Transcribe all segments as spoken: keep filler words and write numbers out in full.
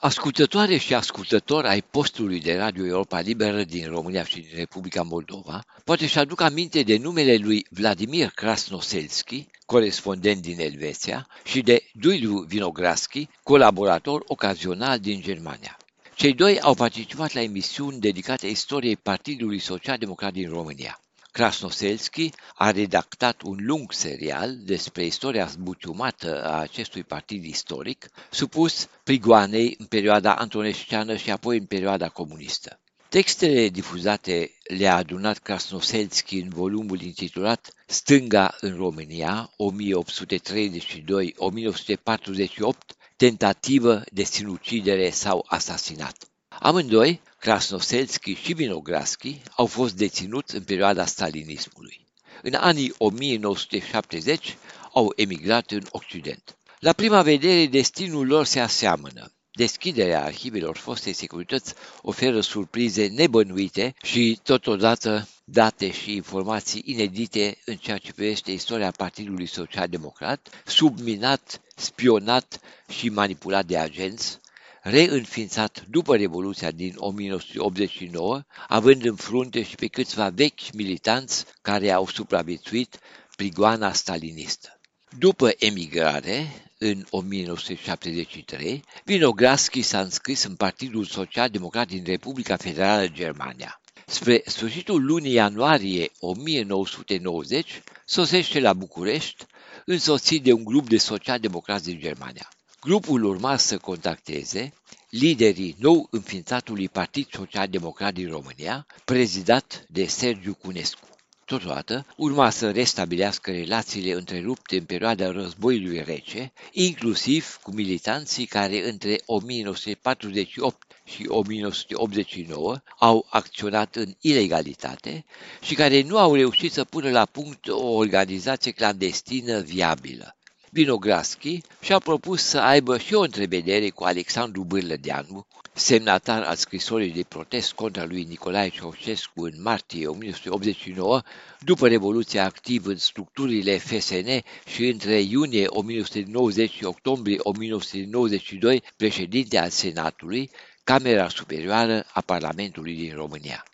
Ascultătoare și ascultător ai postului de Radio Europa Liberă din România și din Republica Moldova, poate și aduc aminte de numele lui Vladimir Krasnoselski, corespondent din Elveția, și de Duilu Vinograschi, colaborator ocazional din Germania. Cei doi au participat la emisiuni dedicate istoriei Partidului Social-Democrat din România. Krasnoselski a redactat un lung serial despre istoria zbuciumată a acestui partid istoric, supus prigoanei în perioada antonesciană și apoi în perioada comunistă. Textele difuzate le-a adunat Krasnoselski în volumul intitulat Stânga în România, o mie opt sute treizeci și doi - o mie nouă sute patruzeci și opt, tentativă de sinucidere sau asasinat. Amândoi, Krasnoselski și Vinograschi, au fost deținuți în perioada stalinismului. În anii o mie nouă sute șaptezeci au emigrat în Occident. La prima vedere, destinul lor se aseamănă. Deschiderea arhivelor fostei securități oferă surprize nebănuite și, totodată, date și informații inedite în ceea ce privește istoria Partidului Social-Democrat, subminat, spionat și manipulat de agenți, reînființat după Revoluția din o mie nouă sute optzeci și nouă, având în frunte și pe câțiva vechi militanți care au supraviețuit prigoana stalinistă. După emigrare, în o mie nouă sute șaptezeci și trei, Vinograschi s-a înscris în Partidul Social-Democrat din Republica Federală Germania. Spre sfârșitul lunii ianuarie o mie nouă sute nouăzeci, sosește la București, însoțit de un grup de social-democrați din Germania. Grupul urma să contacteze liderii nou înființatului Partid Social-Democrat din România, prezidat de Sergiu Cunescu. Totodată, urma să restabilească relațiile întrerupte în perioada războiului rece, inclusiv cu militanții care între o mie nouă sute patruzeci și opt și o mie nouă sute optzeci și nouă au acționat în ilegalitate și care nu au reușit să pună la punct o organizație clandestină viabilă. Vinograschi și-a propus să aibă și o întrevedere cu Alexandru Bârlădeanu, semnatar al scrisorii de protest contra lui Nicolae Ceoșescu în martie o mie nouă sute optzeci și nouă, după Revoluția activ în structurile F S N și între iunie o mie nouă sute nouăzeci și octombrie o mie nouă sute nouăzeci și doi președinte al Senatului, Camera Superioară a Parlamentului din România.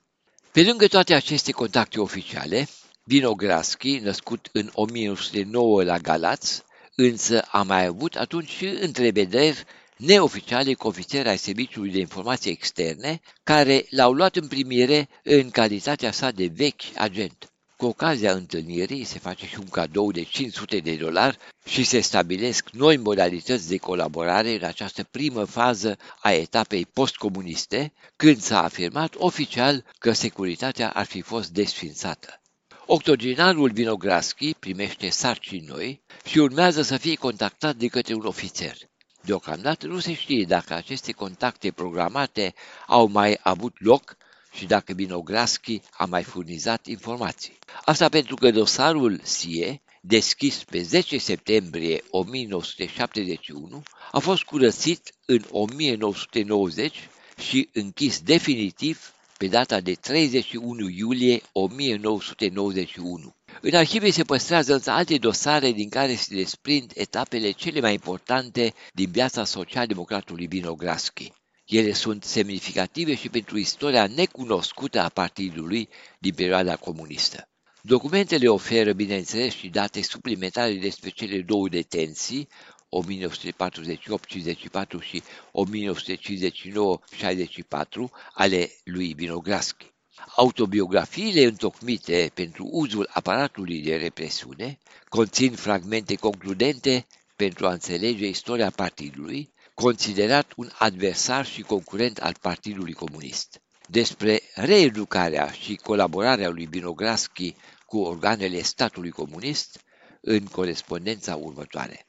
Pe lângă toate aceste contacte oficiale, Vinograschi, născut în o mie nouă sute nouă la Galați, însă a mai avut atunci și întrevederi neoficiale cu ofițeri ai Serviciului de Informații Externe, care l-au luat în primire în calitatea sa de vechi agent. Cu ocazia întâlnirii se face și un cadou de cinci sute de dolari și se stabilesc noi modalități de colaborare în această primă fază a etapei postcomuniste, când s-a afirmat oficial că securitatea ar fi fost desființată. Octogenarul Vinograschi primește sarcini noi și urmează să fie contactat de către un ofițer. Deocamdată nu se știe dacă aceste contacte programate au mai avut loc și dacă Vinograschi a mai furnizat informații. Asta pentru că dosarul S I E, deschis pe zece septembrie o mie nouă sute șaptezeci și unu, a fost curățit în o mie nouă sute nouăzeci și închis definitiv pe data de treizeci și unu iulie o mie nouă sute nouăzeci și unu. În arhive se păstrează însă alte dosare din care se desprind etapele cele mai importante din viața social-democratului Vinograschi. Ele sunt semnificative și pentru istoria necunoscută a partidului din perioada comunistă. Documentele oferă, bineînțeles, și date suplimentare despre cele două detenții, o mie nouă sute patruzeci și opt - cincizeci și patru și o mie nouă sute cincizeci și nouă - șaizeci și patru, ale lui Vinograschi. Autobiografiile întocmite pentru uzul aparatului de represiune conțin fragmente concludente pentru a înțelege istoria partidului, considerat un adversar și concurent al Partidului Comunist. Despre reeducarea și colaborarea lui Vinograschi cu organele statului comunist în corespondența următoare.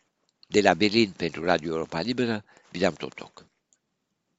De la Berlin pentru Radio Europa Liberă, William Totok.